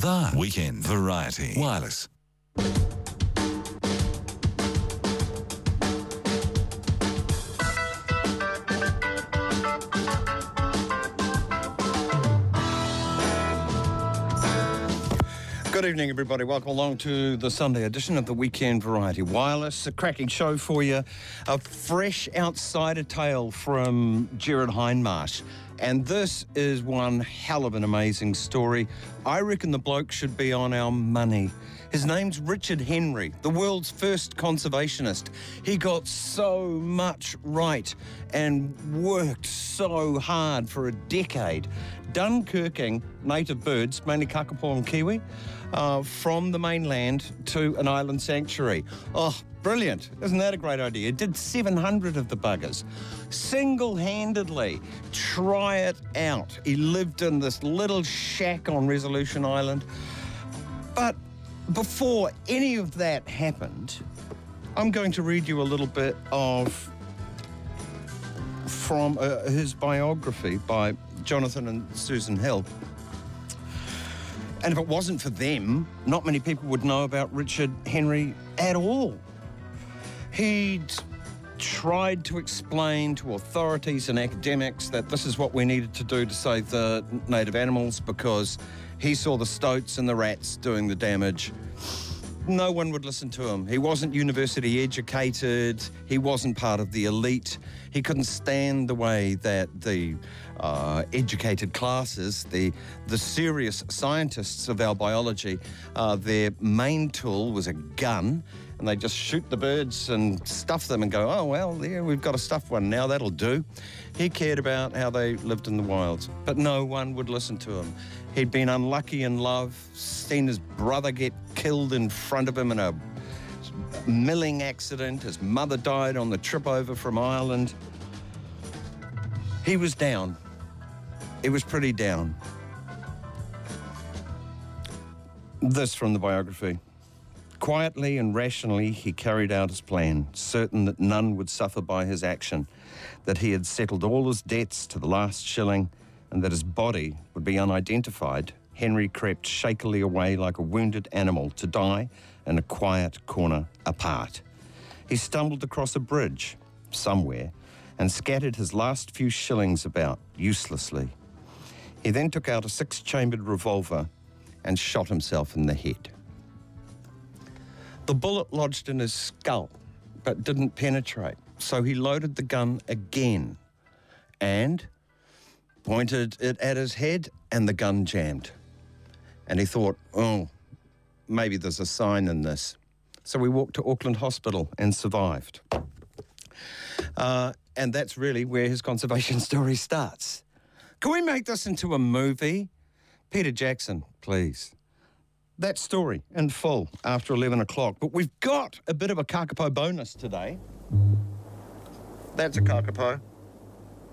The Weekend Variety Wireless. Good evening, everybody. Welcome along to the Sunday edition of the Weekend Variety Wireless. A cracking show for you. A fresh outsider tale from Gerard Hindmarsh. And this is one hell of an amazing story. I reckon the bloke should be on our money. His name's Richard Henry, the world's first conservationist. He got so much right and worked so hard for a decade, Dunkirking native birds, mainly Kākāpō and Kiwi, from the mainland to an island sanctuary. Oh, brilliant. Isn't that a great idea? It did 700 of the buggers. Single-handedly, try it out. He lived in this little shack on Resolution Island. But before any of that happened, I'm going to read you a little bit of from his biography by Jonathan and Susan Hill. And if it wasn't for them, not many people would know about Richard Henry at all. He'd tried to explain to authorities and academics that this is what we needed to do to save the native animals because he saw the stoats and the rats doing the damage. No one would listen to him. He wasn't university educated. He wasn't part of the elite. He couldn't stand the way that the educated classes, the serious scientists of our biology, their main tool was a gun, and they just shoot the birds and stuff them and go, oh, well, yeah, we've got a stuffed one now, that'll do. He cared about how they lived in the wilds, but no one would listen to him. He'd been unlucky in love, seen his brother get killed in front of him in a milling accident. His mother died on the trip over from Ireland. He was down. It was pretty down. This from the biography. Quietly and rationally, he carried out his plan, certain that none would suffer by his action, that he had settled all his debts to the last shilling, and that his body would be unidentified. Henry crept shakily away like a wounded animal to die in a quiet corner apart. He stumbled across a bridge somewhere and scattered his last few shillings about uselessly. He then took out a six-chambered revolver and shot himself in the head. The bullet lodged in his skull, but didn't penetrate, so he loaded the gun again and pointed it at his head, and the gun jammed. And he thought, oh, maybe there's a sign in this. So we walked to Auckland Hospital and survived. And that's really where his conservation story starts. Can we make this into a movie? Peter Jackson, please. That story in full after 11 o'clock. But we've got a bit of a Kākāpō bonus today. That's a Kākāpō.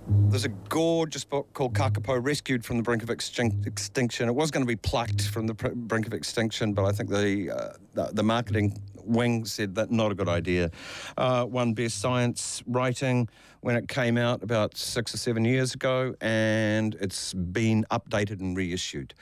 There's a gorgeous book called Kākāpō, Rescued from the Brink of Extinction. It was going to be plucked from the brink of extinction, but I think the marketing wing said that not a good idea. Won Best Science Writing when it came out about 6 or 7 years ago, and it's been updated and reissued.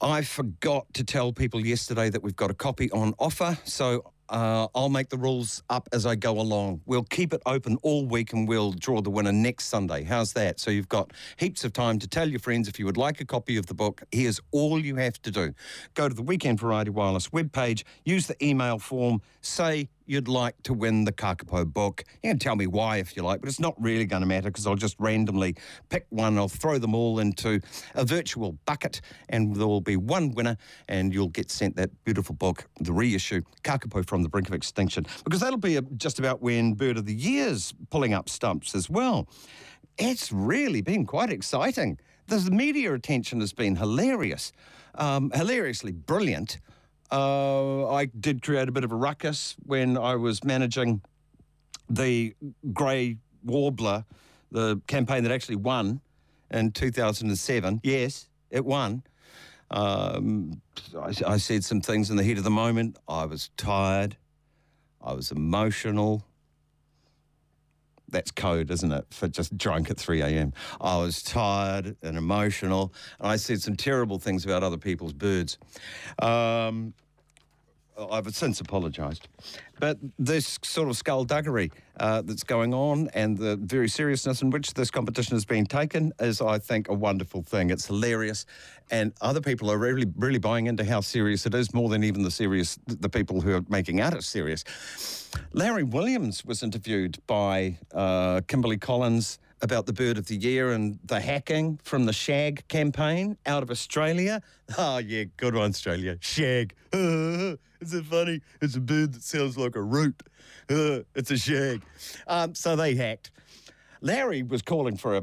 I forgot to tell people yesterday that we've got a copy on offer, so I'll make the rules up as I go along. We'll keep it open all week and we'll draw the winner next Sunday. How's that? So you've got heaps of time to tell your friends if you would like a copy of the book. Here's all you have to do. Go to the Weekend Variety Wireless webpage, use the email form, say you'd like to win the Kākāpō book. You can tell me why if you like, but it's not really going to matter because I'll just randomly pick one. I'll throw them all into a virtual bucket and there will be one winner and you'll get sent that beautiful book, the reissue, Kākāpō from the Brink of Extinction, because that'll be just about when Bird of the Year's pulling up stumps as well. It's really been quite exciting. The media attention has been hilarious, hilariously brilliant. I did create a bit of a ruckus when I was managing the Grey Warbler, the campaign that actually won in 2007. Yes, it won. I said some things in the heat of the moment. I was tired. I was emotional. That's code, isn't it, for just drunk at 3 a.m. I was tired and emotional, and I said some terrible things about other people's birds. I've since apologised. But this sort of skullduggery that's going on, and the very seriousness in which this competition has been taken, is, I think, a wonderful thing. It's hilarious, and other people are really, really buying into how serious it is, more than even the people who are making out it's serious. Larry Williams was interviewed by Kimberly Collins about the bird of the year and the hacking from the shag campaign out of Australia. Oh, yeah, good one, Australia. Shag. Is it funny? It's a bird that sounds like a root. It's a shag. So they hacked. Larry was calling for a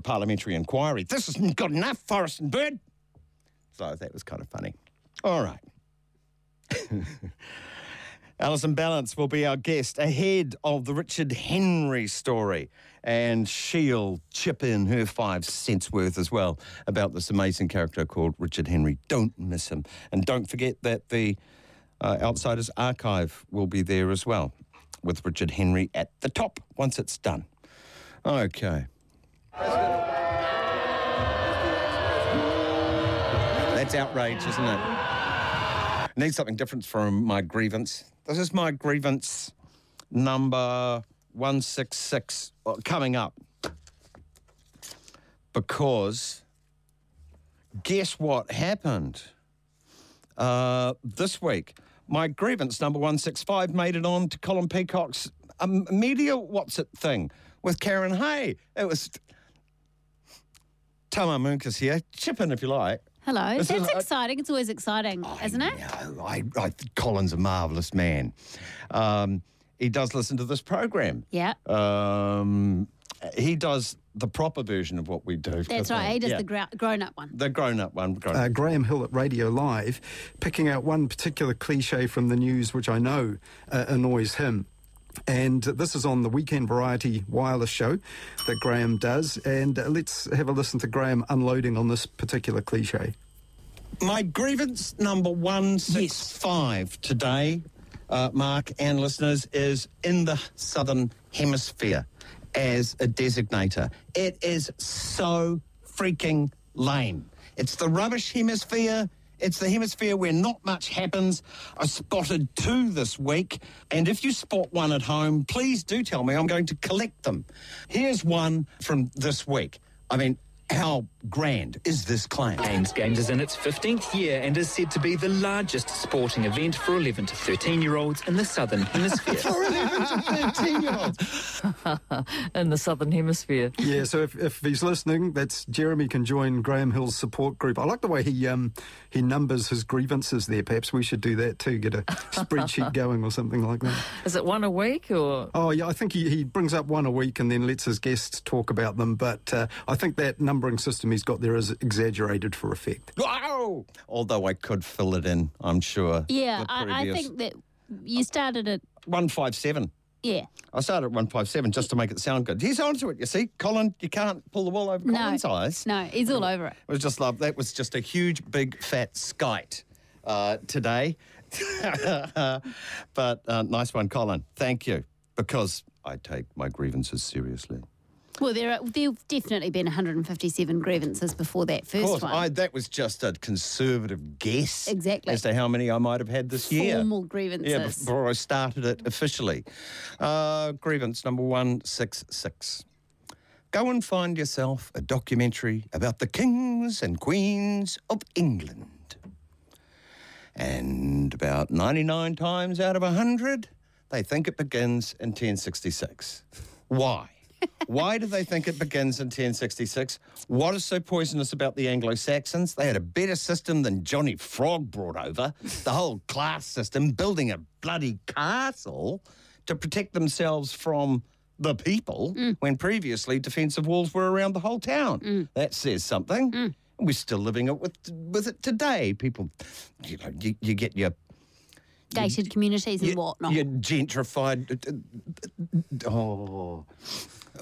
parliamentary inquiry. This isn't good enough, forest and bird. So that was kind of funny. All right. Alison Ballance will be our guest ahead of the Richard Henry story, and she'll chip in her 5 cents worth as well about this amazing character called Richard Henry. Don't miss him. And don't forget that the Outsiders Archive will be there as well, with Richard Henry at the top once it's done. Okay. That's outrage, isn't it? I need something different from my grievance. This is my grievance number 166 coming up. Because guess what happened this week? My grievance number 165 made it on to Colin Peacock's media what's-it thing with Karen Hay. It was... Tama Mungkus here. Chip in if you like. Hello. That's exciting. It's always exciting, isn't it? I know. Colin's a marvellous man. He does listen to this program. Yeah. He does the proper version of what we do. That's right. He does the grown-up one. The grown-up one. Graham Hill at Radio Live, picking out one particular cliche from the news, which I know annoys him. And this is on the Weekend Variety wireless show that Graham does. And let's have a listen to Graham unloading on this particular cliche. My grievance number 165 today, Mark and listeners, is in the Southern Hemisphere as a designator. It is so freaking lame. It's the rubbish hemisphere. It's the hemisphere where not much happens. I spotted 2 this week, and if you spot one at home, please do tell me. I'm going to collect them. Here's one from this week. I mean, how grand is this claim? Ames Games is in its 15th year and is said to be the largest sporting event for 11 to 13-year-olds in the Southern Hemisphere. For 11 to 13-year-olds? In the Southern Hemisphere. Yeah, so if he's listening, that's Jeremy can join Graham Hill's support group. I like the way he numbers his grievances there. Perhaps we should do that too, get a spreadsheet going or something like that. Is it one a week or...? Oh, yeah, I think he brings up one a week and then lets his guests talk about them, but I think that numbering system he's got there is exaggerated for effect. Wow! Although I could fill it in, I'm sure. Yeah, I think that you started at... 157. Yeah. I started at 157 just to make it sound good. He's onto it, you see. Colin, you can't pull the wool over Colin's eyes. No, he's all over it. It was just love. That was just a huge, big, fat skite today. But nice one, Colin. Thank you, because I take my grievances seriously. Well, there've definitely been 157 grievances before that first one. Of course, that was just a conservative guess as to how many I might have had this year. Formal grievances. Yeah, before I started it officially. Grievance number 166. Go and find yourself a documentary about the kings and queens of England. And about 99 times out of 100, they think it begins in 1066. Why? Why do they think it begins in 1066? What is so poisonous about the Anglo-Saxons? They had a better system than Johnny Frog brought over. The whole class system, building a bloody castle to protect themselves from the people when previously defensive walls were around the whole town. That says something. And we're still living it with it today. People, you get your... Gated communities and whatnot. Your gentrified... Oh...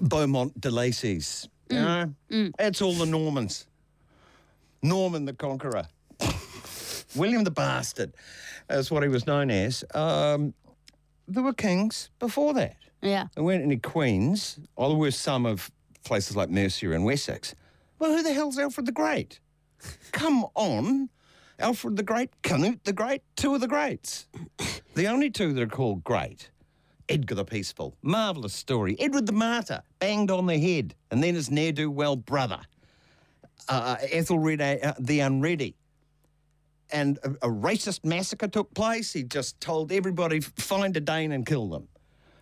Beaumont de Lacy's. You know? It's all the Normans. Norman the Conqueror. William the Bastard. That's what he was known as. There were kings before that. Yeah. They weren't in Queens, or the worst some of places like Mercia and Wessex. Well, who the hell's Alfred the Great? Come on. Alfred the Great, Canute the Great, two of the greats. The only two that are called great. Edgar the Peaceful, marvellous story. Edward the Martyr, banged on the head, and then his ne'er-do-well brother. Ethelred the Unready. And a racist massacre took place. He just told everybody, find a Dane and kill them.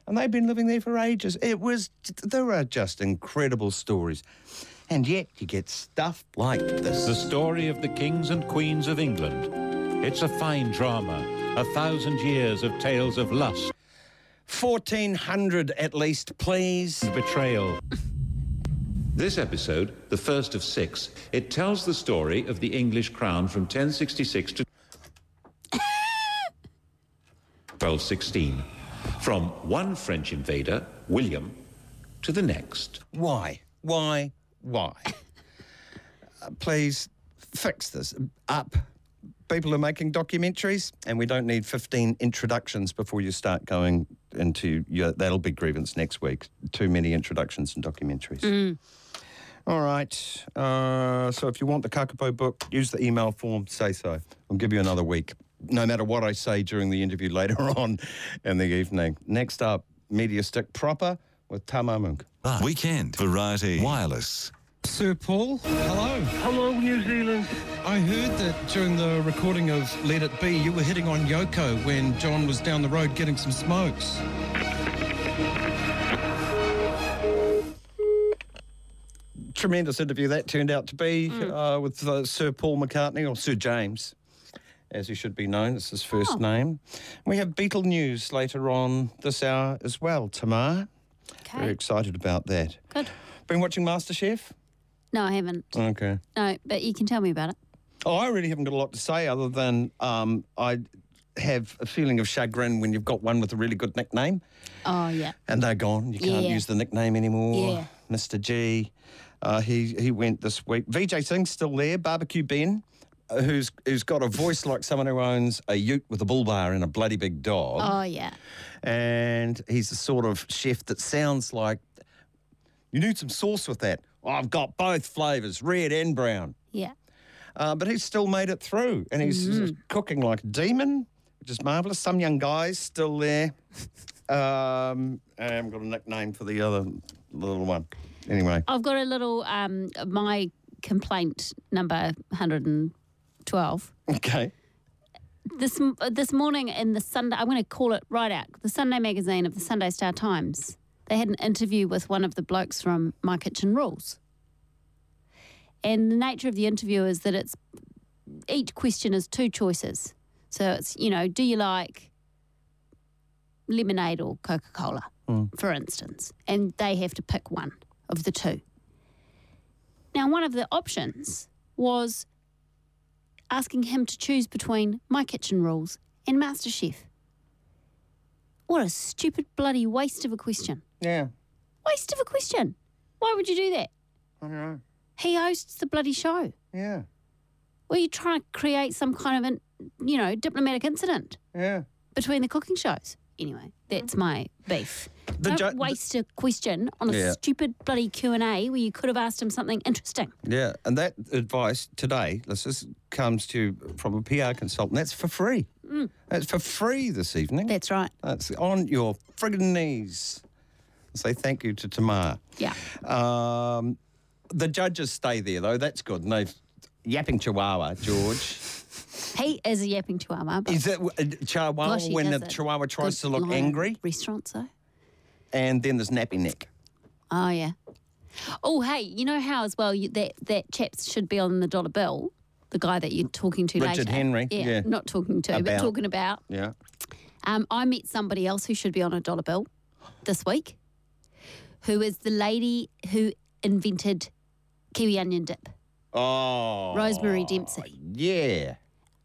And they've been living there for ages. There are just incredible stories. And yet you get stuff like this. The story of the kings and queens of England. It's a fine drama, 1,000 years of tales of lust. 1,400 at least, please. Betrayal. This episode, the first of six, it tells the story of the English crown from 1066 to 1216. From one French invader, William, to the next. Why? Please fix this up. People are making documentaries, and we don't need 15 introductions before you start going into your... That'll be grievance next week. Too many introductions and documentaries. Mm. All right. So if you want the Kākāpō book, use the email form, say so. I'll give you another week, no matter what I say during the interview later on in the evening. Next up, Media Stick Proper with Tama Mungkus. Weekend, Variety, Wireless. Sir Paul, hello. Hello, New Zealand. I heard that during the recording of Let It Be, you were hitting on Yoko when John was down the road getting some smokes. Tremendous interview that turned out to be with Sir Paul McCartney, or Sir James, as he should be known. That's his first name. We have Beatle news later on this hour as well, Tamar. Okay. Very excited about that. Good. Been watching MasterChef? No, I haven't. Okay. No, but you can tell me about it. Oh, I really haven't got a lot to say other than I have a feeling of chagrin when you've got one with a really good nickname. Oh, yeah. And they're gone. You can't use the nickname anymore. Yeah. Mr. G. He went this week. Vijay Singh's still there. Barbecue Ben, who's got a voice like someone who owns a ute with a bull bar and a bloody big dog. Oh, yeah. And he's the sort of chef that sounds like, you need some sauce with that. Oh, I've got both flavours, red and brown. Yeah. But he's still made it through, and he's cooking like a demon, which is marvellous. Some young guy's still there. I haven't got a nickname for the other little one. Anyway. I've got a little, my complaint number 112. Okay. This morning in the Sunday, I'm going to call it right out, the Sunday magazine of the Sunday Star Times, they had an interview with one of the blokes from My Kitchen Rules. And the nature of the interview is that it's, each question is two choices. So it's, do you like lemonade or Coca-Cola, for instance? And they have to pick one of the two. Now, one of the options was asking him to choose between My Kitchen Rules and MasterChef. What a stupid bloody waste of a question. Yeah. Waste of a question. Why would you do that? I don't know. He hosts the bloody show. Yeah. Well, you try to create some kind of, diplomatic incident. Yeah. Between the cooking shows. Anyway, that's my beef. Don't waste a question on a stupid bloody Q&A where you could have asked him something interesting. Yeah, and that advice today, this comes to you from a PR consultant. That's for free. Mm. That's for free this evening. That's right. That's on your friggin' knees. Say thank you to Tamar. Yeah. The judges stay there, though. That's good. And they've yapping chihuahua, George. He is a yapping chihuahua. Is it a chihuahua when the chihuahua tries to look angry? Restaurants, though. And then there's nappy neck. Oh, yeah. Oh, hey, you know how as well that chap should be on the dollar bill, the guy that you're talking to later. Richard Henry. Yeah, not talking to, but talking about. Yeah. I met somebody else who should be on a dollar bill this week, who is the lady who invented kiwi onion dip. Oh. Rosemary Dempsey. Yeah.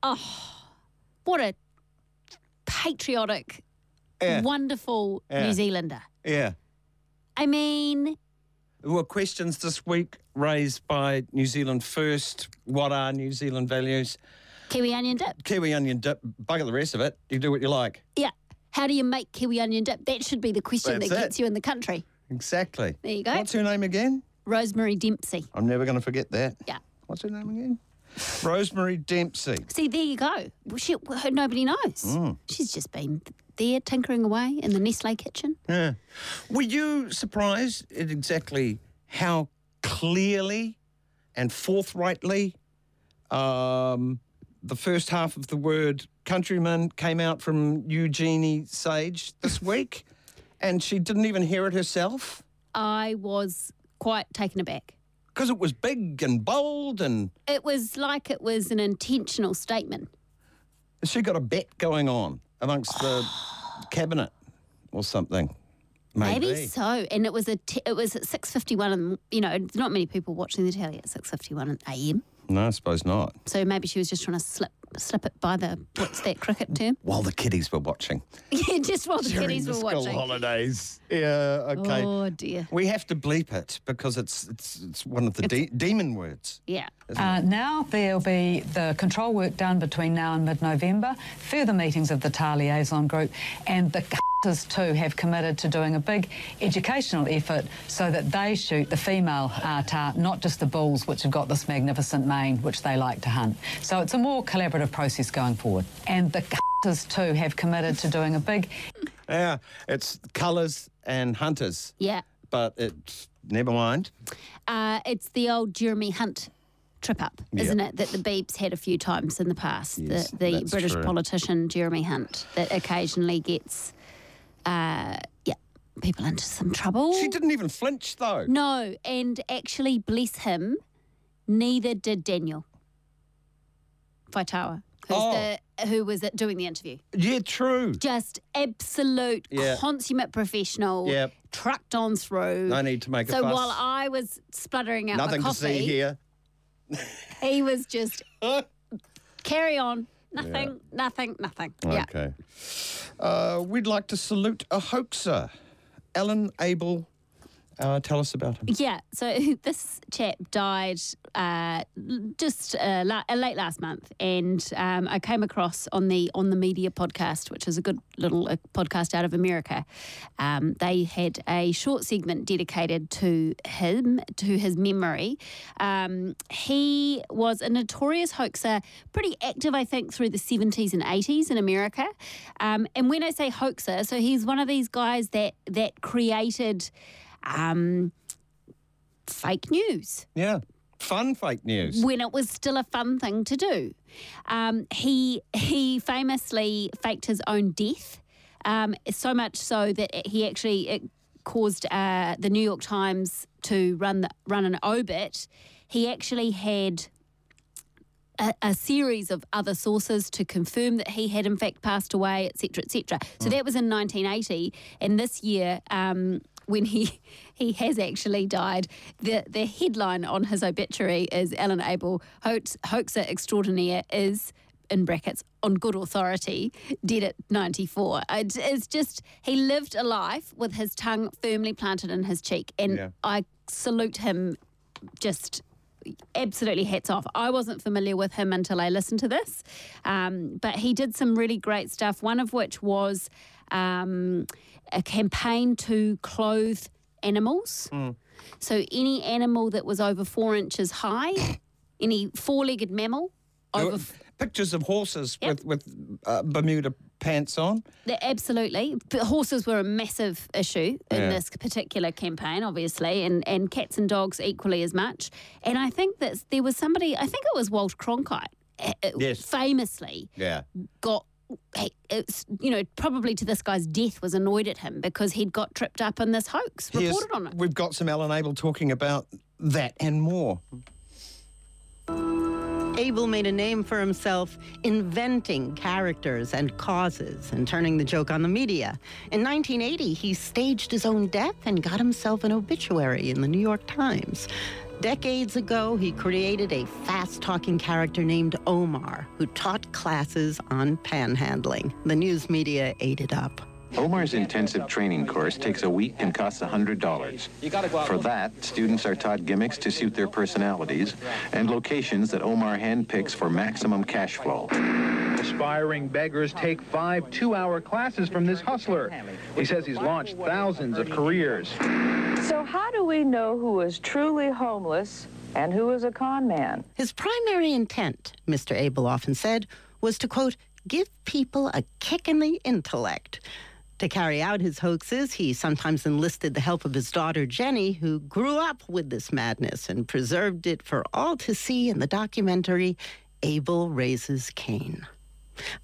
Oh, what a patriotic... Yeah. Wonderful New Zealander. Yeah. I mean... There were questions this week raised by New Zealand First. What are New Zealand values? Kiwi onion dip. Bucket the rest of it. You do what you like. Yeah. How do you make kiwi onion dip? That should be the question that gets you in the country. Exactly. There you go. What's her name again? Rosemary Dempsey. I'm never going to forget that. Yeah. What's her name again? Rosemary Dempsey. See, there you go. Well, nobody knows. Mm. She's just been there tinkering away in the Nestle kitchen. Yeah. Were you surprised at exactly how clearly and forthrightly the first half of the word countryman came out from Eugenie Sage this week? And she didn't even hear it herself? I was quite taken aback. Because it was big and bold and... It was like it was an intentional statement. She got a bet going on amongst the cabinet or something. Maybe so. And it was it was at 6.51 and, you know, not many people watching the telly at 6.51 a.m. No, I suppose not. So maybe she was just trying to slip it by the, what's that cricket term? While the kiddies were watching. Yeah, just while the kiddies were watching. During the school holidays. Yeah, okay. Oh, dear. We have to bleep it because it's one of the demon words. Yeah. Now there'll be the control work done between now and mid-November, further meetings of the TAR liaison group, and the c***ers too have committed to doing a big educational effort so that they shoot the female TAR, not just the bulls, which have got this magnificent mane, which they like to hunt. So it's a more collaborative process going forward. And the c***ers too have committed to doing a big... Yeah, it's colours and hunters. Yeah. But it's... never mind. It's the old Jeremy Hunt trip-up, isn't it, that the Beebs had a few times in the past, yes, the British politician Jeremy Hunt that occasionally gets... people into some trouble. She didn't even flinch, though. No, and actually, bless him, neither did Daniel Faitawa, who was doing the interview. Yeah, true. Just absolute consummate professional. Yeah. Trucked on through. No need to make a fuss. So while I was spluttering out my coffee... Nothing to see here. He was just... carry on. Nothing. Okay. Yeah. We'd like to salute a hoaxer. Ellen Abel... tell us about him. Yeah, so this chap died late last month, and I came across on the Media podcast, which is a good little podcast out of America. They had a short segment dedicated to him, to his memory. He was a notorious hoaxer, pretty active, I think, through the 70s and 80s in America. And when I say hoaxer, so he's one of these guys that created... fake news. Yeah, fun fake news. When it was still a fun thing to do. He famously faked his own death, so much so that it caused the New York Times to run an obit. He actually had a series of other sources to confirm that he had in fact passed away, et cetera, et cetera. So that was in 1980, and this year... when he has actually died, the headline on his obituary is Alan Abel, hoaxer extraordinaire, is, in brackets, on good authority, dead at 94. It's just, he lived a life with his tongue firmly planted in his cheek, and I salute him, just absolutely hats off. I wasn't familiar with him until I listened to this, but he did some really great stuff, one of which was... a campaign to clothe animals. Mm. So any animal that was over 4 inches high, any four-legged mammal. Pictures of horses with Bermuda pants on. Absolutely. Horses were a massive issue in this particular campaign, obviously, and cats and dogs equally as much. And I think that there was somebody, I think it was Walter Cronkite, famously got... It's, you know, probably to this guy's death, was annoyed at him because he'd got tripped up in this hoax, reported on it. We've got some Alan Abel talking about that and more. Abel made a name for himself inventing characters and causes and turning the joke on the media. In 1980, he staged his own death and got himself an obituary in the New York Times. Decades ago, he created a fast-talking character named Omar, who taught classes on panhandling. The news media ate it up. Omar's intensive training course takes a week and costs $100. For that, students are taught gimmicks to suit their personalities and locations that Omar handpicks for maximum cash flow. Aspiring beggars take 5 two-hour classes from this hustler. He says he's launched thousands of careers. So how do we know who is truly homeless and who is a con man? His primary intent, Mr. Abel often said, was to, quote, give people a kick in the intellect. To carry out his hoaxes, he sometimes enlisted the help of his daughter, Jenny, who grew up with this madness and preserved it for all to see in the documentary Abel Raises Cain.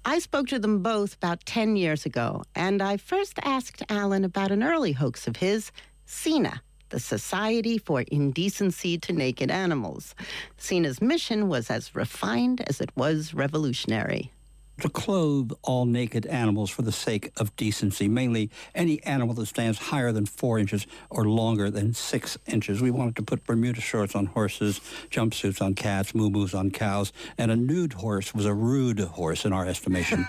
I spoke to them both about 10 years ago, and I first asked Alan about an early hoax of his, Sina, the Society for Indecency to Naked Animals. Sina's mission was as refined as it was revolutionary. To clothe all naked animals for the sake of decency, mainly any animal that stands higher than 4 inches or longer than 6 inches. We wanted to put Bermuda shorts on horses, jumpsuits on cats, moo-moos on cows, and a nude horse was a rude horse in our estimation.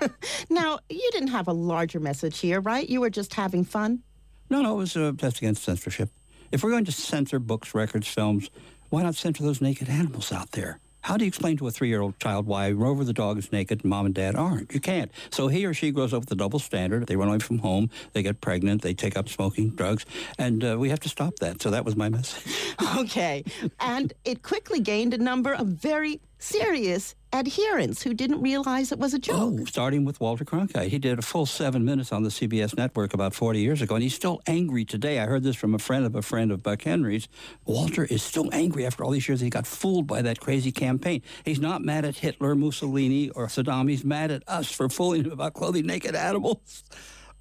Now, you didn't have a larger message here, right? You were just having fun? No, it was a test against censorship. If we're going to censor books, records, films, why not censor those naked animals out there? How do you explain to a 3-year-old child why Rover the dog is naked and Mom and Dad aren't? You can't. So he or she grows up with a double standard. They run away from home. They get pregnant. They take up smoking, drugs. And we have to stop that. So that was my message. Okay. And it quickly gained a number of very serious adherents who didn't realize it was a joke. Oh, starting with Walter Cronkite. He did a full 7 minutes on the CBS network about 40 years ago, and he's still angry today. I heard this from a friend of Buck Henry's. Walter is still angry after all these years that he got fooled by that crazy campaign. He's not mad at Hitler, Mussolini, or Saddam. He's mad at us for fooling him about clothing naked animals.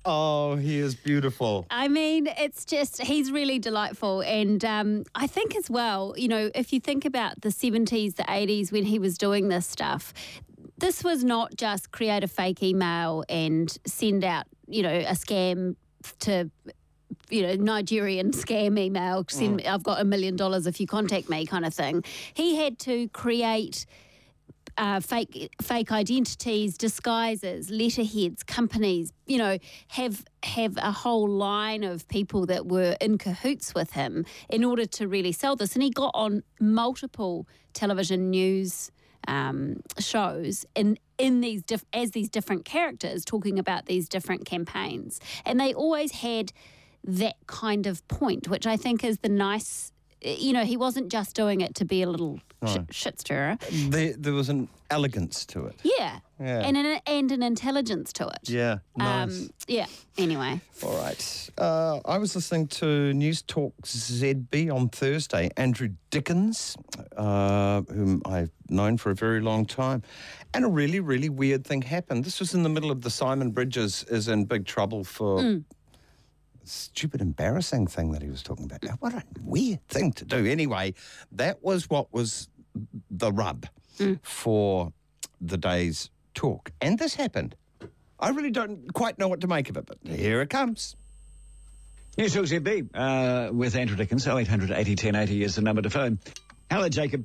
Oh, he is beautiful. I mean, it's just, he's really delightful. And I think as well, you know, if you think about the 70s, the 80s, when he was doing this stuff, this was not just create a fake email and send out, you know, a scam to, you know, Nigerian scam email, send, I've got $1 million if you contact me kind of thing. He had to create fake identities, disguises, letterheads, companies, you know, have a whole line of people that were in cahoots with him in order to really sell this. And he got on multiple television news shows as these different characters talking about these different campaigns. And they always had that kind of point, which I think is the nice... You know, he wasn't just doing it to be a little shit-stirrer. There was an elegance to it. Yeah. And an intelligence to it. Yeah, nice. Yeah, anyway. All right. I was listening to News Talk ZB on Thursday. Andrew Dickens, whom I've known for a very long time. And a really, really weird thing happened. This was in the middle of the Simon Bridges is in big trouble for... stupid, embarrassing thing that he was talking about. What a weird thing to do. Anyway, that was what was the rub for the day's talk. And this happened. I really don't quite know what to make of it, but here it comes. News Talk ZB with Andrew Dickens. 0800 80 1080 is the number to phone. Hello, Jacob.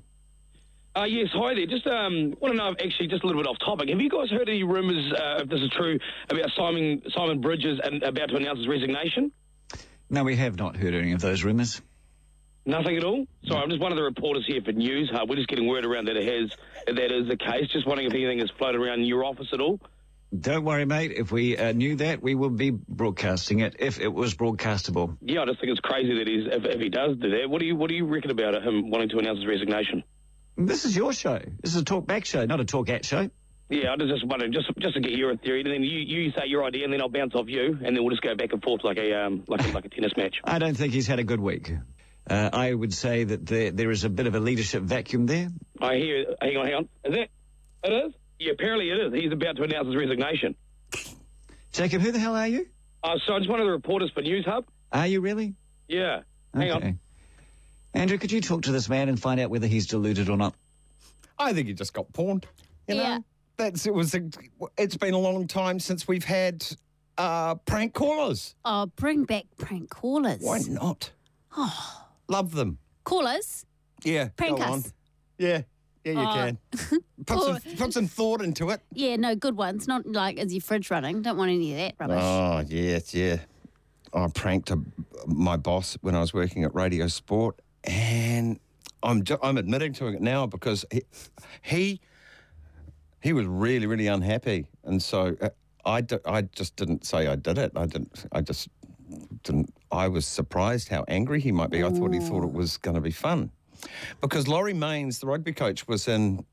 Yes, hi there. Just want to know, actually, just a little bit off topic. Have you guys heard any rumours, if this is true, about Simon Bridges and about to announce his resignation? No, we have not heard any of those rumours. Nothing at all? Sorry, I'm just one of the reporters here for News Hub. We're just getting word around that that is the case. Just wondering if anything has floated around your office at all. Don't worry, mate. If we knew that, we would be broadcasting it if it was broadcastable. Yeah, I just think it's crazy that if he does do that. What do you reckon about him wanting to announce his resignation? This is your show. This is a talk-back show, not a talk-at show. Yeah, I just wondering, just to get your theory, and then you say your idea, and then I'll bounce off you, and then we'll just go back and forth like a tennis match. I don't think he's had a good week. I would say that there is a bit of a leadership vacuum there. I hear. Hang on. Is that? It is? Yeah, apparently it is. He's about to announce his resignation. Jacob, who the hell are you? So I'm just one of the reporters for News Hub. Are you really? Yeah. Hang on. Andrew, could you talk to this man and find out whether he's deluded or not? I think he just got pawned. You know? It's been a long time since we've had prank callers. Oh, bring back prank callers. Why not? Oh. Love them. Callers? Yeah. Prank us. Yeah. Yeah, you can. Put some thought into it. Yeah, no, good ones. Not like, is your fridge running? Don't want any of that rubbish. Oh, yes, yeah. I pranked my boss when I was working at Radio Sport, and I'm admitting to it now because he was really, really unhappy. And so I just didn't say I did it. I was surprised how angry he might be. I thought he thought it was going to be fun. Because Laurie Maines, the rugby coach, was in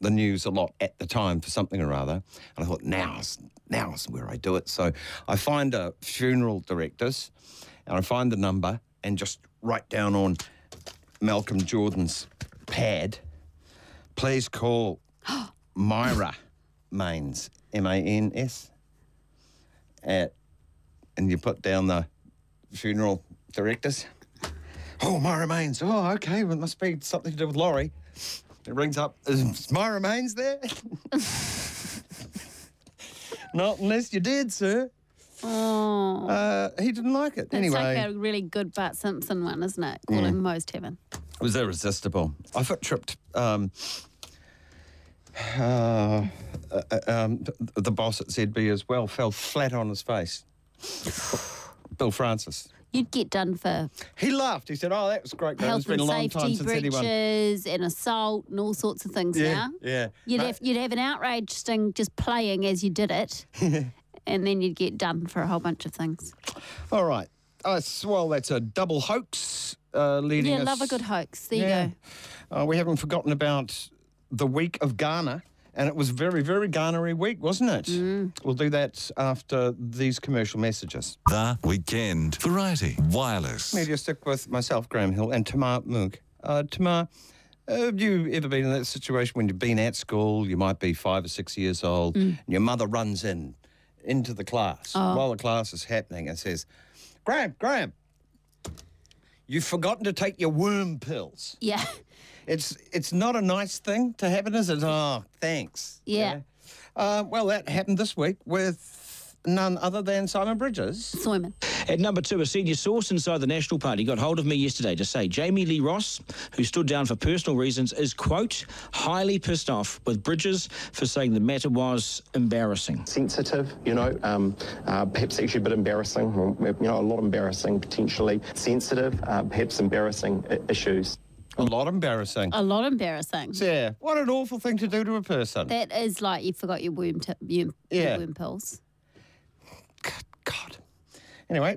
the news a lot at the time for something or other. And I thought, now's where I do it. So I find a funeral directors and I find the number and just write down on Malcolm Jordan's pad, please call Myra Maines, M-A-N-S, and you put down the funeral directors. Oh, Myra Maines. Oh, okay. Well, it must be something to do with Laurie. It rings up. Is Myra Maines there? Not unless you're dead, sir. Oh. He didn't like it. That's anyway. It's like a really good Bart Simpson one, isn't it? Called him Most Heaven. It was irresistible. I got tripped. The boss at ZB as well fell flat on his face. Bill Francis. You'd get done for... He laughed. He said, oh, that was great. Health and safety breaches and assault and all sorts of things now. Yeah, you'd have an outrage sting just playing as you did it, and then you'd get done for a whole bunch of things. All right. Well, that's a double hoax leading us... Yeah, love a good hoax. There you go. We haven't forgotten about the week of Ghana, and it was very, very Ghana-y week, wasn't it? We'll do that after these commercial messages. The Weekend. Variety. Wireless. Media Stick with myself, Graham Hill, and Tama Mungkus. Tama, have you ever been in that situation when you've been at school, you might be 5 or 6 years old, and your mother runs into the class while the class is happening and says, Graham, you've forgotten to take your worm pills. Yeah. It's not a nice thing to happen, is it? Oh, thanks. Yeah. Well, that happened this week with none other than Simon Bridges. Simon. At number two, a senior source inside the National Party got hold of me yesterday to say Jamie Lee Ross, who stood down for personal reasons, is, quote, highly pissed off with Bridges for saying the matter was embarrassing. Sensitive, perhaps actually a bit embarrassing, a lot embarrassing potentially. Sensitive, perhaps embarrassing issues. A lot embarrassing. Yeah. What an awful thing to do to a person. That is like you forgot your worm pills. Good God. Anyway,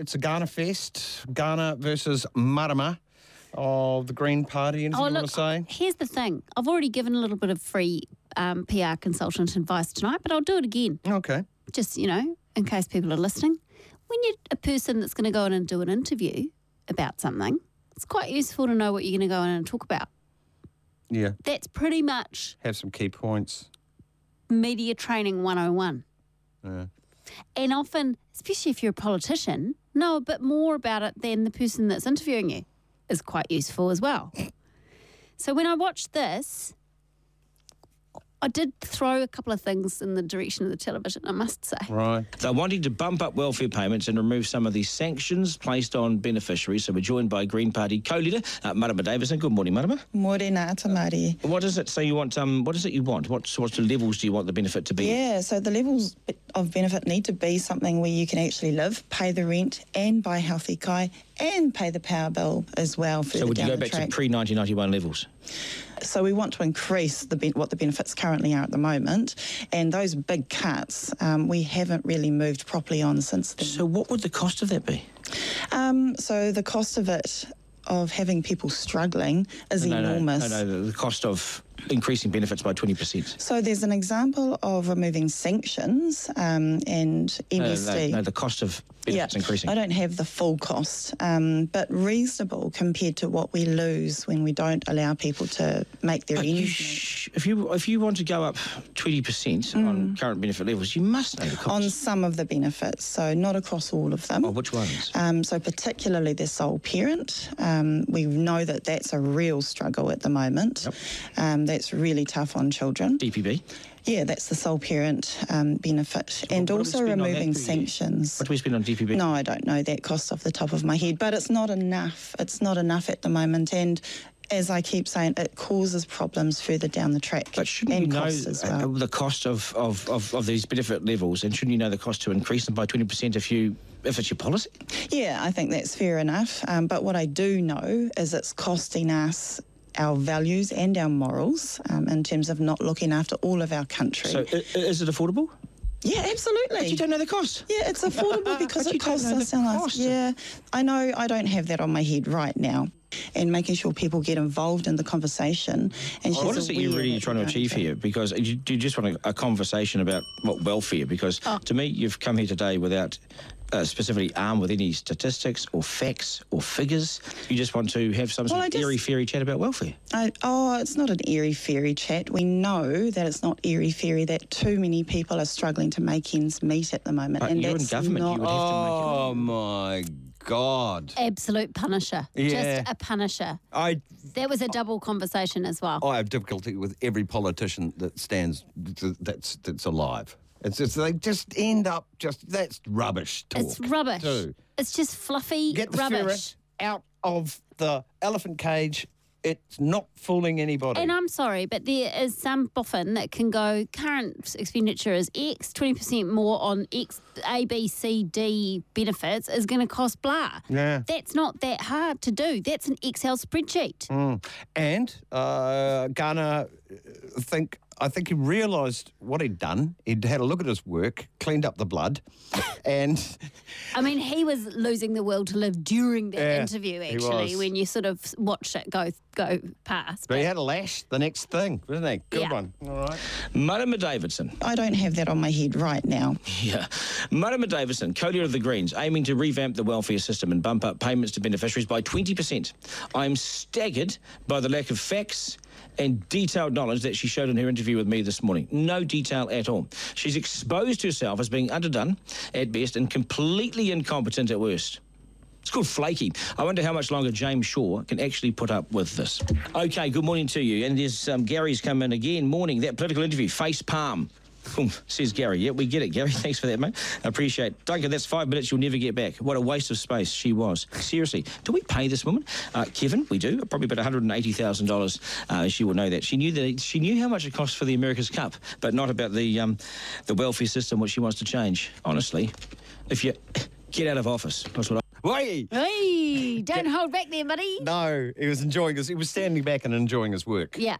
it's a Ghana fest. Ghana versus Marama of the Green Party. Anything you want to say? Here's the thing. I've already given a little bit of free PR consultant advice tonight, but I'll do it again. Okay. Just, in case people are listening. When you're a person that's going to go in and do an interview about something, it's quite useful to know what you're going to go in and talk about. Yeah. That's pretty much... Have some key points. Media training 101. Yeah. And often, especially if you're a politician, know a bit more about it than the person that's interviewing you is quite useful as well. So when I watched this, I did throw a couple of things in the direction of the television, I must say. Right. They're wanting to bump up welfare payments and remove some of the sanctions placed on beneficiaries. So we're joined by Green Party co-leader, Marama Davidson. Good morning, Marama. Morena Tamari. What is it? So you want, what is it you want? What's the levels do you want the benefit to be? Yeah, so the levels of benefit need to be something where you can actually live, pay the rent and buy healthy kai and pay the power bill as well. So would you go back to pre-1991 levels? So we want to increase what the benefits currently are at the moment, and those big cuts we haven't really moved properly on since then. So what would the cost of that be? So the cost of it, of having people struggling, is enormous. No, the cost of increasing benefits by 20%. So there's an example of removing sanctions and MSD. No, the cost of benefits increasing. I don't have the full cost, but reasonable compared to what we lose when we don't allow people to make their end. If you want to go up 20% on current benefit levels, you must know the cost. On some of the benefits, so not across all of them. Oh, which ones? So particularly the sole parent. We know that that's a real struggle at the moment. Yep. That's really tough on children. DPB? Yeah, that's the sole parent benefit. So and also removing sanctions. What do we spend on DPB? No, I don't know that cost off the top of my head, but it's not enough. It's not enough at the moment. And as I keep saying, it causes problems further down the track. But shouldn't you know the cost of these benefit levels, and shouldn't you know the cost to increase them by 20% if it's your policy? Yeah, I think that's fair enough. But what I do know is it's costing us our values and our morals in terms of not looking after all of our country. So is it affordable? Yeah, absolutely. But you don't know the cost. Yeah, it's affordable because it costs us our lives. Yeah, I know I don't have that on my head right now. And making sure people get involved in the conversation. And what is it you're really trying to achieve here? Because you just want a conversation about welfare. Because to me, you've come here today without specifically armed with any statistics or facts or figures. You just want to have some sort of airy-fairy chat about welfare. It's not an airy-fairy chat. We know that it's not airy-fairy, that too many people are struggling to make ends meet at the moment. But and you're in government, you would have to make it. Oh, my God. Absolute punisher. Yeah. Just a punisher. That was a double conversation as well. I have difficulty with every politician that stands, that's alive. It's they just end up that's rubbish talk. It's rubbish. Too. It's just fluffy rubbish. Get the ferret out of the elephant cage. It's not fooling anybody. And I'm sorry, but there is some boffin that can go, current expenditure is X, 20% more on X, A, B, C, D benefits is going to cost blah. Yeah. That's not that hard to do. That's an Excel spreadsheet. Mm. And Garner, I think he realised what he'd done. He'd had a look at his work, cleaned up the blood, and... I mean, he was losing the will to live during that interview, actually, when you sort of watched it go past. But he had a lash the next thing, didn't he? Good one. All right. Marama Davidson. I don't have that on my head right now. Yeah. Marama Davidson, co-leader of the Greens, aiming to revamp the welfare system and bump up payments to beneficiaries by 20%. I'm staggered by the lack of facts and detailed knowledge that she showed in her interview with me this morning. No detail at all. She's exposed herself as being underdone at best and completely incompetent at worst. It's called flaky. I wonder how much longer James Shaw can actually put up with this. OK, good morning to you. And there's Gary's come in again. Morning, that political interview, face palm. Says Gary. Yeah, we get it, Gary. Thanks for that, mate. I appreciate it. Duncan, that's 5 minutes you'll never get back. What a waste of space she was. Seriously. Do we pay this woman? Kevin, we do. Probably about $180,000. She will know that. She knew how much it costs for the America's Cup, but not about the welfare system, which she wants to change. Honestly. If you get out of office. That's what Wait! Hey, don't hold back there, buddy. No, he was enjoying his... He was standing back and enjoying his work. Yeah.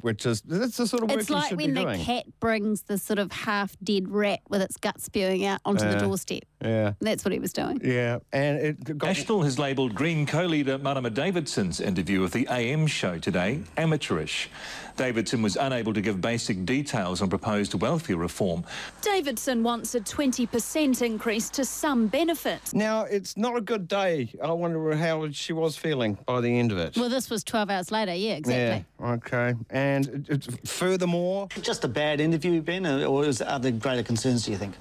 Which is... That's the sort of work you should be doing. It's like when the cat brings the sort of half-dead rat with its gut spewing out onto the doorstep. Yeah. That's what he was doing. Yeah. And it got... Ashtal has labelled Green co-leader Marama Davidson's interview with the AM show today amateurish. Davidson was unable to give basic details on proposed welfare reform. Davidson wants a 20% increase to some benefits. Now, it's not a good day. I wonder how she was feeling by the end of it. Well, this was 12 hours later. Yeah, exactly. Yeah, OK. And furthermore... Just a bad interview, Ben, or are there greater concerns, do you think?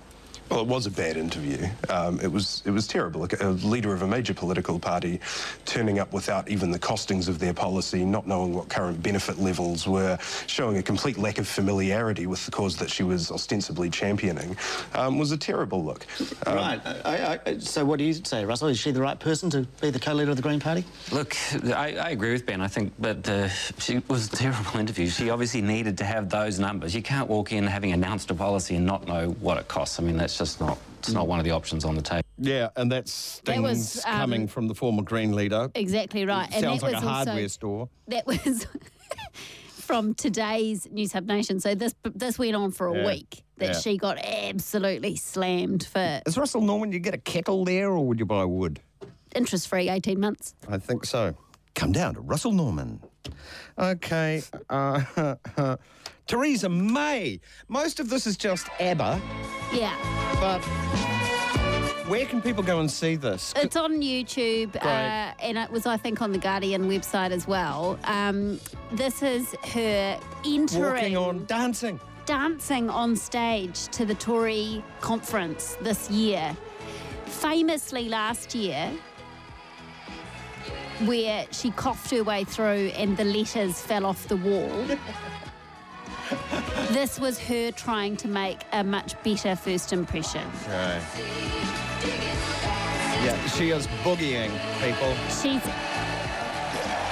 Well, it was a bad interview. It was terrible. A leader of a major political party turning up without even the costings of their policy, not knowing what current benefit levels were, showing a complete lack of familiarity with the cause that she was ostensibly championing, was a terrible look. Right. So what do you say, Russell? Is she the right person to be the co-leader of the Green Party? Look, I agree with Ben. I think that she was a terrible interview. She obviously needed to have those numbers. You can't walk in having announced a policy and not know what it costs. I mean, that's just not, it's not one of the options on the table. Yeah, and that was coming from the former Green leader. Exactly right. It sounds like a hardware store. That was from today's News Hub Nation. So this went on for a week that she got absolutely slammed for. Is Russell Norman, you get a kettle there or would you buy wood? Interest-free, 18 months. I think so. Come down to Russell Norman. OK. Theresa May. Most of this is just ABBA. Yeah. But where can people go and see this? It's on YouTube, and it was, I think, on the Guardian website as well. This is her entering... Walking on, dancing on stage to the Tory conference this year. Famously last year... where she coughed her way through and the letters fell off the wall. This was her trying to make a much better first impression. Okay. Yeah, she is boogieing, people.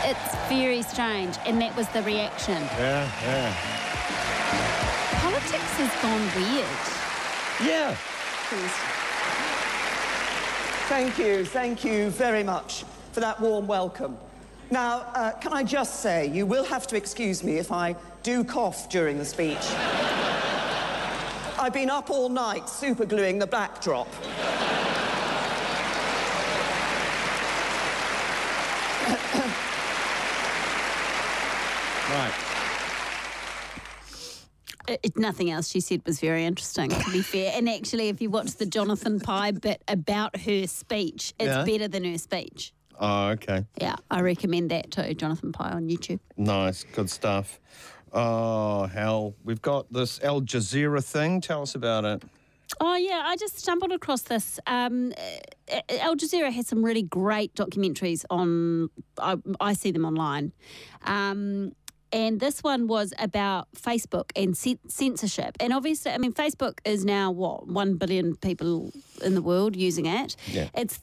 It's very strange, and that was the reaction. Yeah, yeah. Politics has gone weird. Yeah. Please. Thank you very much for that warm welcome. Now, can I just say, you will have to excuse me if I do cough during the speech. I've been up all night supergluing the backdrop. Right. Nothing else she said was very interesting, to be fair. And actually, if you watch the Jonathan Pye bit about her speech, it's better than her speech. Oh, okay. Yeah, I recommend that too, Jonathan Pye on YouTube. Nice, good stuff. Oh, hell. We've got this Al Jazeera thing. Tell us about it. Oh, yeah, I just stumbled across this. Al Jazeera has some really great documentaries on... I see them online. And this one was about Facebook and censorship. And obviously, I mean, Facebook is now, what, 1 billion people in the world using it. Yeah. It's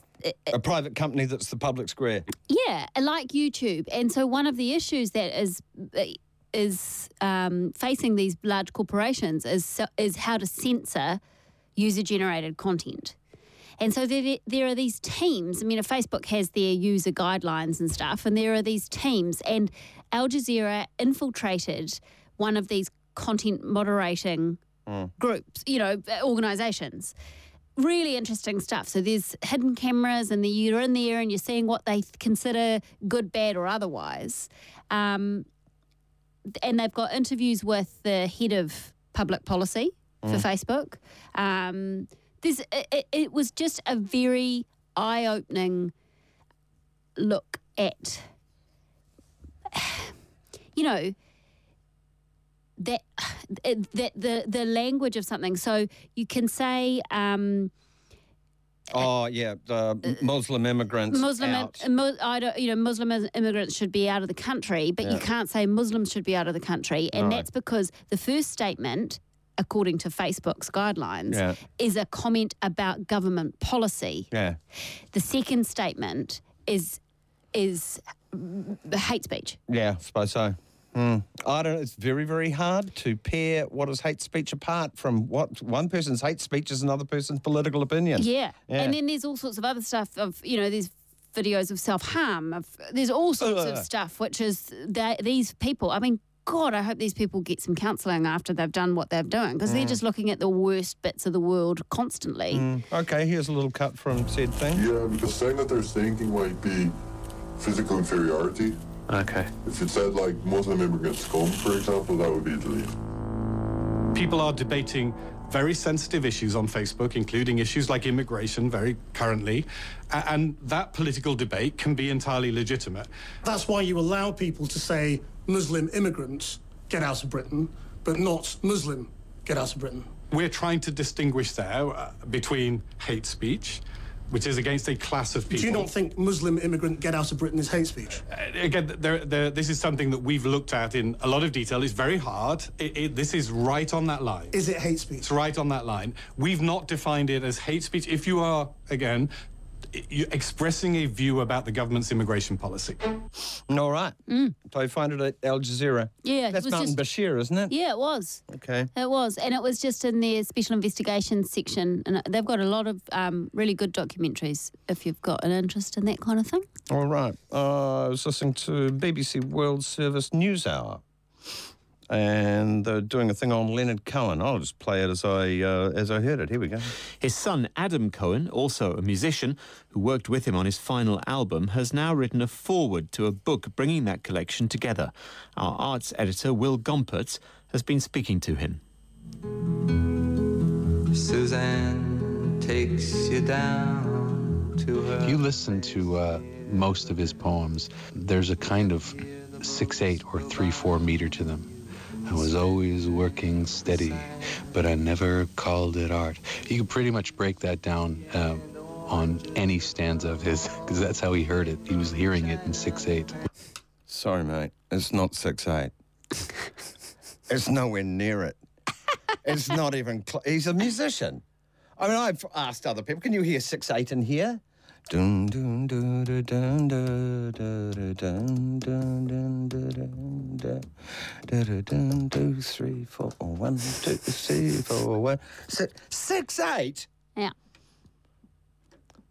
a private company that's the public square. Yeah, like YouTube. And so one of the issues that is facing these large corporations is how to censor user-generated content. And so there are these teams. I mean, Facebook has their user guidelines and stuff, and there are these teams. And Al Jazeera infiltrated one of these content moderating groups, you know, organisations. Really interesting stuff. So there's hidden cameras and you're in there and you're seeing what they consider good, bad or otherwise. And they've got interviews with the head of public policy for Facebook. It was just a very eye-opening look at, you know, the language of something. So you can say... Muslim immigrants out. Muslim immigrants should be out of the country, but you can't say Muslims should be out of the country. And that's because the first statement, according to Facebook's guidelines, is a comment about government policy. Yeah. The second statement is hate speech. Yeah, I suppose so. I don't know. It's very, very hard to pair what is hate speech apart from what one person's hate speech is another person's political opinion. Yeah. And then there's all sorts of other stuff of, you know, there's videos of self-harm. There's all sorts of stuff, which is these people. I mean, God, I hope these people get some counselling after they've done what they're doing, because they're just looking at the worst bits of the world constantly. Okay, here's a little cut from said thing. Yeah, because saying that they're thinking might be physical inferiority. Okay. If it said, like, Muslim immigrants come, for example, that would be deleted. People are debating very sensitive issues on Facebook, including issues like immigration, very currently, and that political debate can be entirely legitimate. That's why you allow people to say Muslim immigrants get out of Britain, but not Muslim get out of Britain. We're trying to distinguish there between hate speech, which is against a class of people. Do you not think Muslim immigrant get out of Britain is hate speech? Again, this is something that we've looked at in a lot of detail. It's very hard. This is right on that line. Is it hate speech? It's right on that line. We've not defined it as hate speech. If you are, again, you're expressing a view about the government's immigration policy. All right. So I find it at Al Jazeera. Yeah. That's Martin Bashir, isn't it? Yeah, it was. Okay. It was. And it was just in their special investigations section. And they've got a lot of really good documentaries if you've got an interest in that kind of thing. All right. I was listening to BBC World Service NewsHour. And they're doing a thing on Leonard Cohen. I'll just play it as I heard it. Here we go. His son, Adam Cohen, also a musician who worked with him on his final album, has now written a foreword to a book bringing that collection together. Our arts editor, Will Gompertz, has been speaking to him. Suzanne takes you down to her... If you listen to most of his poems, there's a kind of 6/8 or 3/4 meter to them. I was always working steady, but I never called it art. You could pretty much break that down on any stanza of his, because that's how he heard it. He was hearing it in 6/8. Sorry, mate. It's not 6/8. It's nowhere near it. It's not even... He's a musician. I mean, I've asked other people, can you hear 6/8 in here? 6, 8. Yeah.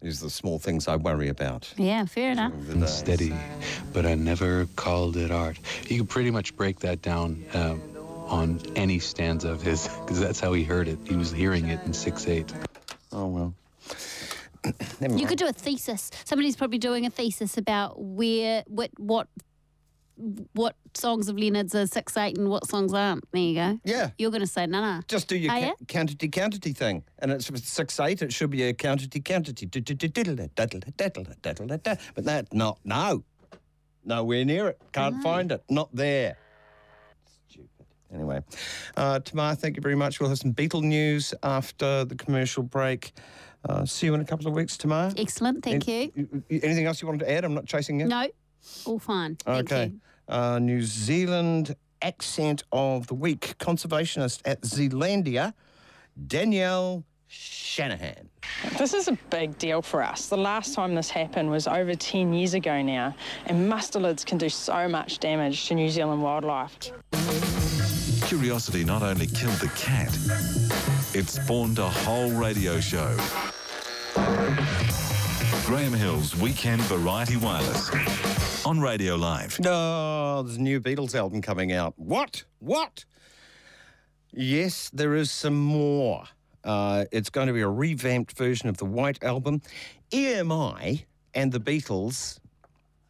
These are the small things I worry about. Yeah, fair enough. Steady, but I never called it art. You could pretty much break that down on any stanza of his, because that's how he heard it. He was hearing it in 6/8. Oh, well. You could do a thesis. Somebody's probably doing a thesis about where, what songs of Leonard's are 6/8 and what songs aren't. There you go. Yeah. You're going to say, no. Just do your countity thing. And it's 6/8, it should be a countity. But that, nowhere near it. Can't find it. Not there. Stupid. Anyway. Tamar, thank you very much. We'll have some Beatle news after the commercial break. See you in a couple of weeks, Tamar. Excellent, thank you. Anything else you wanted to add? I'm not chasing you. No, all fine. Thank you. New Zealand accent of the week. Conservationist at Zealandia, Danielle Shanahan. This is a big deal for us. The last time this happened was over 10 years ago now, and mustarlids can do so much damage to New Zealand wildlife. Curiosity not only killed the cat, it spawned a whole radio show. Graham Hill's Weekend Variety Wireless on Radio Live. Oh, there's a new Beatles album coming out. What? Yes, there is some more. It's going to be a revamped version of the White Album. EMI and the Beatles,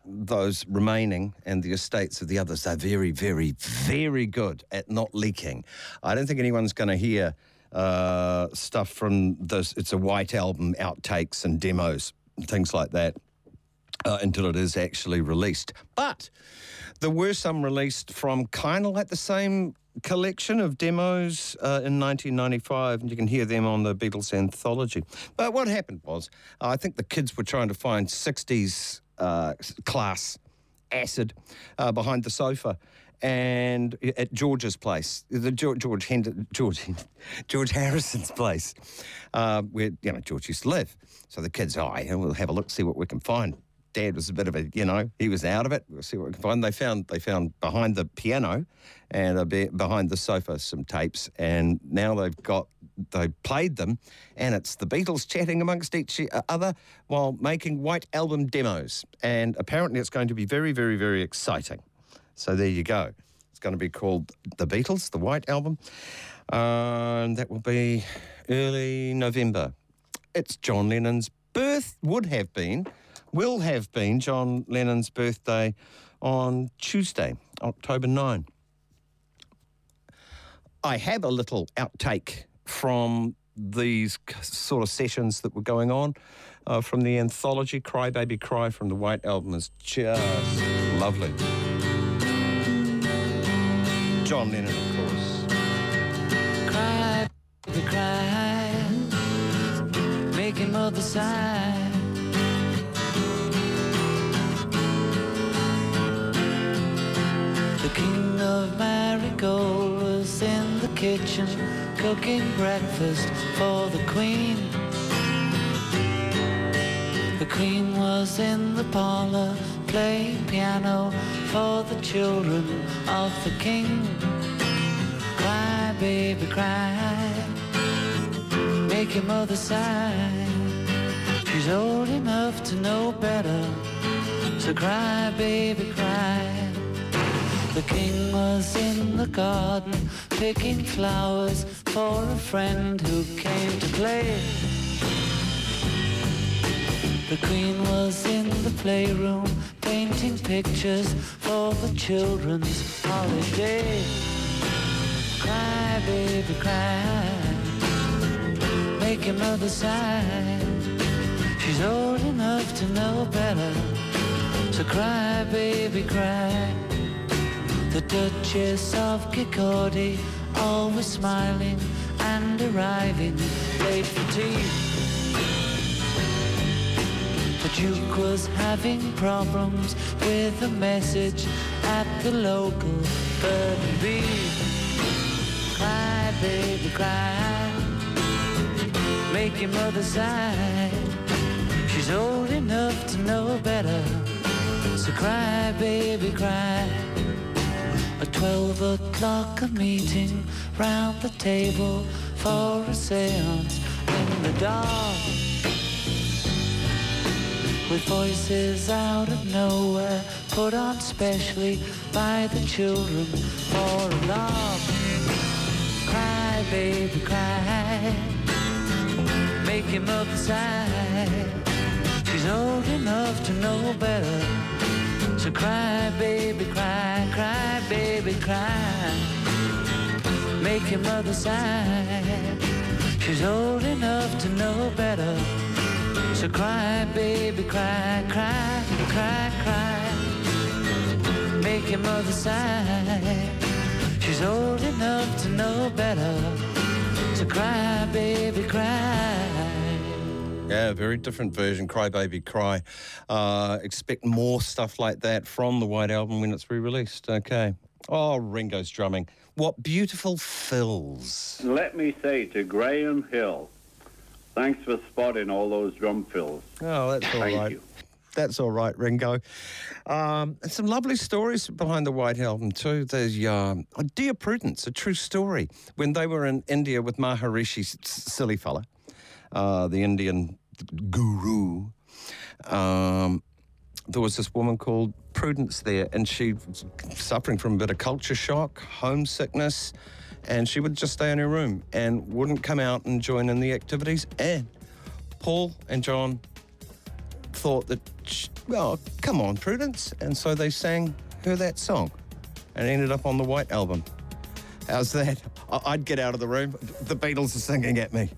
those remaining and the estates of the others, are very, very, very good at not leaking. I don't think anyone's going to hear stuff from this. It's a White Album, outtakes and demos, things like that, until it is actually released. But there were some released from kind of like the same collection of demos in 1995, and you can hear them on the Beatles anthology. But what happened was, I think the kids were trying to find 60s class acid behind the sofa, and at George's place, the George Harrison's place, where George used to live. So the kids, we'll have a look, see what we can find. Dad was a bit of a, he was out of it. We'll see what we can find. They found behind the piano and behind the sofa some tapes, and now they played them, and it's the Beatles chatting amongst each other while making White Album demos. And apparently it's going to be very, very, very exciting. So there you go. It's going to be called The Beatles, The White Album. And that will be early November. It's John Lennon's birth, will have been John Lennon's birthday on Tuesday, October 9. I have a little outtake from these sort of sessions that were going on from the anthology. Cry Baby Cry from the White Album is just lovely. John Lennon, of course. Cry, baby, cry, make him mother sigh. The king of marigold was in the kitchen cooking breakfast for the queen. The queen was in the parlor playing piano for the children of the king. Cry, baby, cry, make your mother sigh. She's old enough to know better, so cry, baby, cry. The king was in the garden picking flowers for a friend who came to play. The queen was in the playroom painting pictures for the children's holiday. Cry, baby, cry, make your mother sigh. She's old enough to know better, so cry, baby, cry. The Duchess of Kirkcaldy, always smiling and arriving late for tea. The Duke was having problems with a message at the local Bird and Bee. Cry, baby, cry, make your mother sigh. She's old enough to know better, so cry, baby, cry. At 12 o'clock a meeting round the table for a séance in the dark, with voices out of nowhere put on specially by the children for a laugh. Cry, baby, cry, make him upside. She's old enough to know better, so cry, baby, cry, cry, baby, cry, make your mother sigh. She's old enough to know better, so cry, baby, cry, cry, cry, cry, make your mother sigh. She's old enough to know better, so cry, baby, cry. Yeah, very different version, Cry Baby Cry. Expect more stuff like that from the White Album when it's re-released. Okay. Oh, Ringo's drumming. What beautiful fills. Let me say to Graham Hill, thanks for spotting all those drum fills. Oh, that's all right. Thank you. That's all right, Ringo. And some lovely stories behind the White Album too. There's Dear Prudence, a true story. When they were in India with Maharishi, silly fella, the Indian guru, there was this woman called Prudence there, and she was suffering from a bit of culture shock, homesickness, and she would just stay in her room and wouldn't come out and join in the activities. And Paul and John thought that, well, come on, Prudence. And so they sang her that song and ended up on the White Album. How's that? I'd get out of the room. The Beatles are singing at me,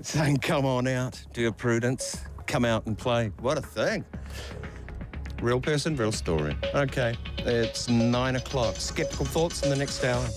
saying, come on out, dear Prudence, come out and play. What a thing. Real person, real story. Okay, it's 9 o'clock. Skeptical thoughts in the next hour.